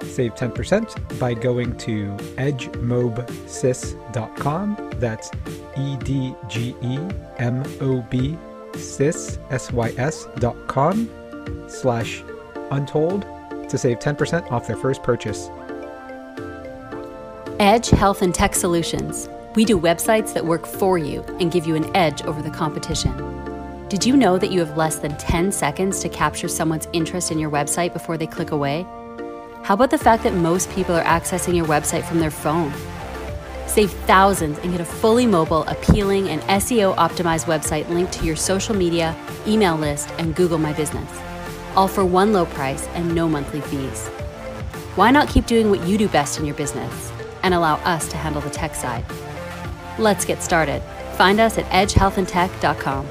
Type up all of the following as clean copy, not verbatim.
save 10% by going to edgemobsys.com. That's edgemobsys.com/untold to save 10% off their first purchase. Edge Health and Tech Solutions. We do websites that work for you and give you an edge over the competition. Did you know that you have less than 10 seconds to capture someone's interest in your website before they click away? How about the fact that most people are accessing your website from their phone? Save thousands and get a fully mobile, appealing, and SEO-optimized website linked to your social media, email list, and Google My Business. All for one low price and no monthly fees. Why not keep doing what you do best in your business and allow us to handle the tech side? Let's get started. Find us at edgehealthandtech.com.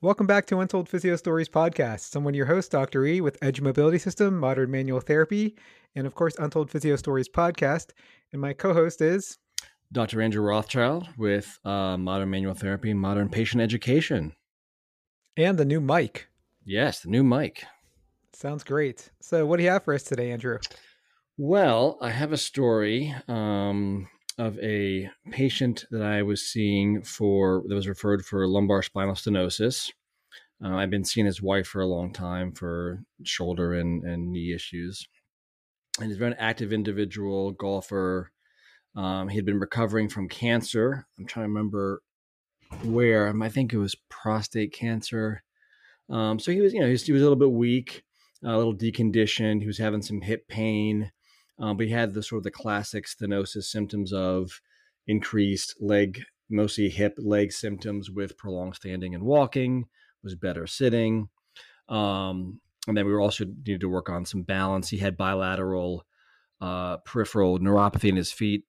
Welcome back to Untold Physio Stories Podcast. I'm your host, Dr. E, with Edge Mobility System, Modern Manual Therapy, and of course, Untold Physio Stories Podcast. And my co-host is Dr. Andrew Rothschild with Modern Manual Therapy, Modern Patient Education. And the new mic. Yes, the new mic. Sounds great. So what do you have for us today, Andrew? Well, I have a story of a patient that I was seeing that was referred for lumbar spinal stenosis. I've been seeing his wife for a long time for shoulder and knee issues. And he's a very active individual, golfer. He'd been recovering from cancer. I'm trying to remember where. I think it was prostate cancer. So he was, he was a little bit weak, a little deconditioned. He was having some hip pain. But he had the sort of the classic stenosis symptoms of increased leg, mostly hip leg symptoms with prolonged standing and walking, was better sitting. And then we were also needed to work on some balance. He had bilateral peripheral neuropathy in his feet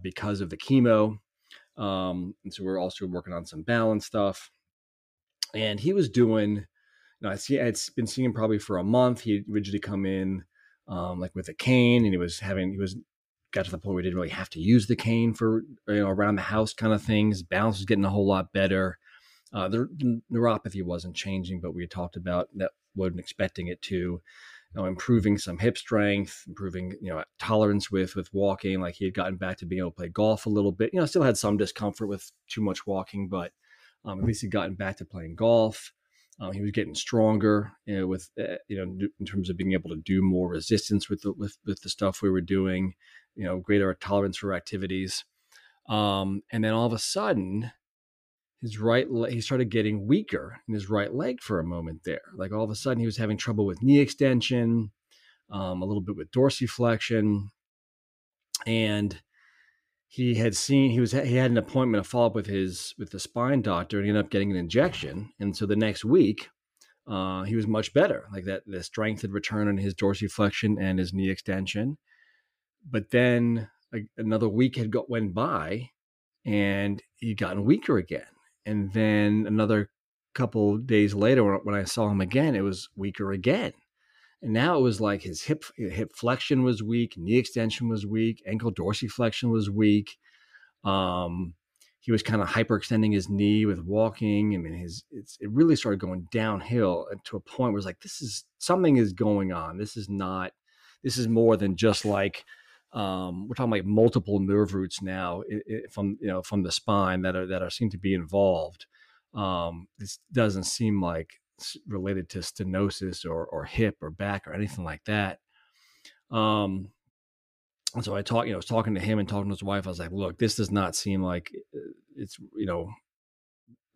because of the chemo. And so we were also working on some balance stuff. And he was doing, I'd been seeing him probably for a month. He'd rigidly come in like with a cane, and got to the point where he didn't really have to use the cane for, around the house kind of things. Balance was getting a whole lot better. The neuropathy wasn't changing, but we had talked about that, wasn't expecting it to, improving some hip strength, improving, tolerance with walking. Like he had gotten back to being able to play golf a little bit, still had some discomfort with too much walking, but at least he'd gotten back to playing golf. He was getting stronger, in terms of being able to do more resistance with the stuff we were doing, greater tolerance for activities, and then all of a sudden, he started getting weaker in his right leg for a moment there. Like all of a sudden, he was having trouble with knee extension, a little bit with dorsiflexion, and he had an appointment, a follow-up with the spine doctor, and he ended up getting an injection. And so the next week, he was much better. Like that, the strength had returned in his dorsiflexion and his knee extension. But then another week went by, and he'd gotten weaker again. And then another couple days later, when I saw him again, it was weaker again. And now it was like his hip flexion was weak, knee extension was weak, ankle dorsiflexion was weak. He was kind of hyperextending his knee with walking. I mean, it really started going downhill to a point where it's like, something is going on. This is more than just like, we're talking like multiple nerve roots now from the spine that seem to be involved. This doesn't seem like related to stenosis or hip or back or anything like that. And so I talked, I was talking to him and talking to his wife. I was like, look, this does not seem like it's,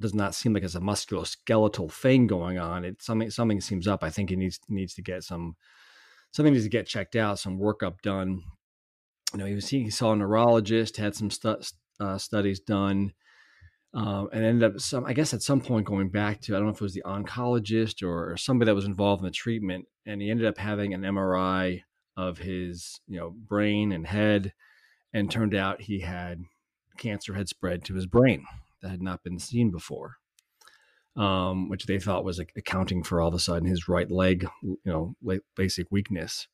does not seem like it's a musculoskeletal thing going on. It's something seems up. I think it needs to get something needs to get checked out, some workup done. He saw a neurologist, had some studies done, and ended up at some point going back to, I don't know if it was the oncologist or somebody that was involved in the treatment. And he ended up having an MRI of his, brain and head, and turned out he had cancer had spread to his brain that had not been seen before, which they thought was accounting for all of a sudden his right leg, basic weakness.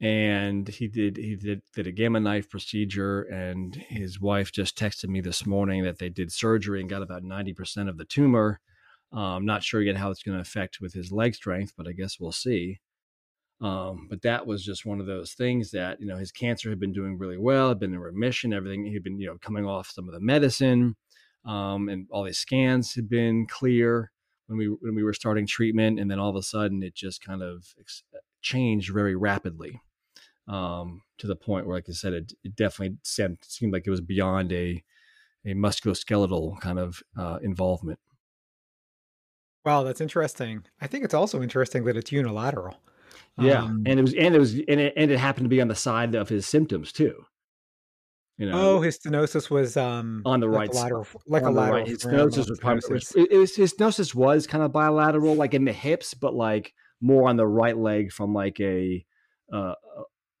And he did a gamma knife procedure, and his wife just texted me this morning that they did surgery and got about 90% of the tumor. I'm not sure yet how it's going to affect with his leg strength, but I guess we'll see. But that was just one of those things that, his cancer had been doing really well, had been in remission, everything. He'd been, coming off some of the medicine, and all these scans had been clear when we were starting treatment. And then all of a sudden it just kind of changed very rapidly, to the point where, like I said, it definitely seemed like it was beyond a musculoskeletal kind of involvement. Wow, that's interesting. I think it's also interesting that it's unilateral. Yeah. And it happened to be on the side of his symptoms too. His stenosis was on the right side. Like a lateral. His stenosis was kind of bilateral, like in the hips, but like more on the right leg from like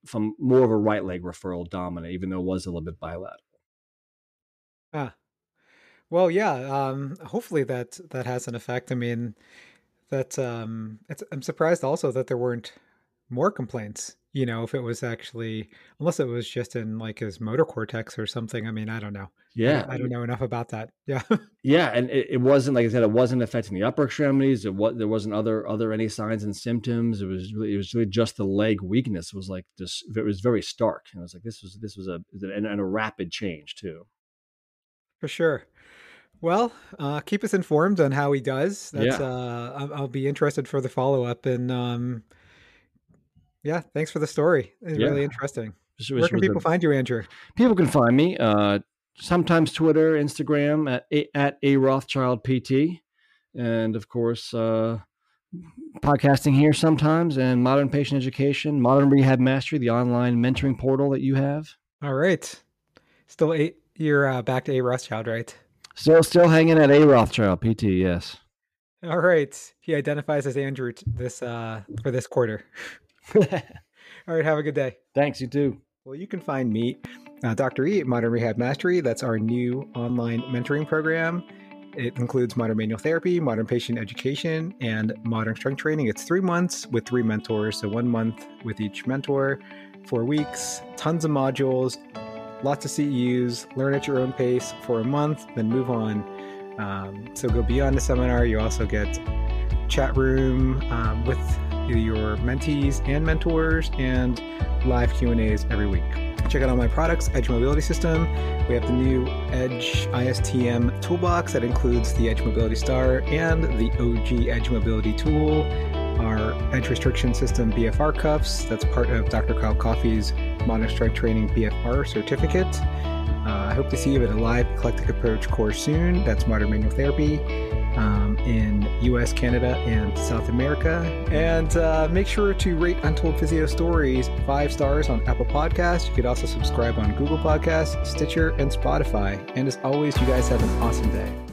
from more of a right leg referral dominant, even though it was a little bit bilateral. Ah. Well, yeah. Hopefully that has an effect. I mean, I'm surprised also that there weren't more complaints, if it was actually, unless it was just in like his motor cortex or something. I mean, I don't know. Yeah. I don't know enough about that. Yeah. Yeah. And it wasn't, like I said, it wasn't affecting the upper extremities. There wasn't other any signs and symptoms. It was really just the leg weakness was like this. It was very stark. And I was like, this was a rapid change too. For sure. Well, keep us informed on how he does. I'll be interested for the follow-up. And thanks for the story. It's really interesting. Where can people find you, Andrew? People can find me, sometimes Twitter, Instagram, at A Rothschild PT. And of course, podcasting here sometimes, and Modern Patient Education, Modern Rehab Mastery, the online mentoring portal that you have. All right. Still, you're back to A Rothschild, right? Still hanging at A Rothschild PT, yes. All right. He identifies as Andrew for this quarter. All right. Have a good day. Thanks. You too. Well, you can find me, Dr. E, at Modern Rehab Mastery. That's our new online mentoring program. It includes modern manual therapy, modern patient education, and modern strength training. It's 3 months with 3 mentors. So 1 month with each mentor, 4 weeks, tons of modules. Lots of CEUs, learn at your own pace for a month, then move on. So go beyond the seminar. You also get chat room with your mentees and mentors, and live Q&As every week. Check out all my products, Edge Mobility System. We have the new Edge ISTM toolbox that includes the Edge Mobility Star and the OG Edge Mobility Tool, our Edge Restriction System BFR cuffs. That's part of Dr. Kyle Coffey's Modern Stride Training BFR certificate. I hope to see you at a live Eclectic Approach course soon. That's modern manual therapy in US, Canada, and South America. And make sure to rate Untold Physio Stories 5 stars on Apple Podcasts. You could also subscribe on Google Podcasts, Stitcher, and Spotify. And as always, you guys have an awesome day.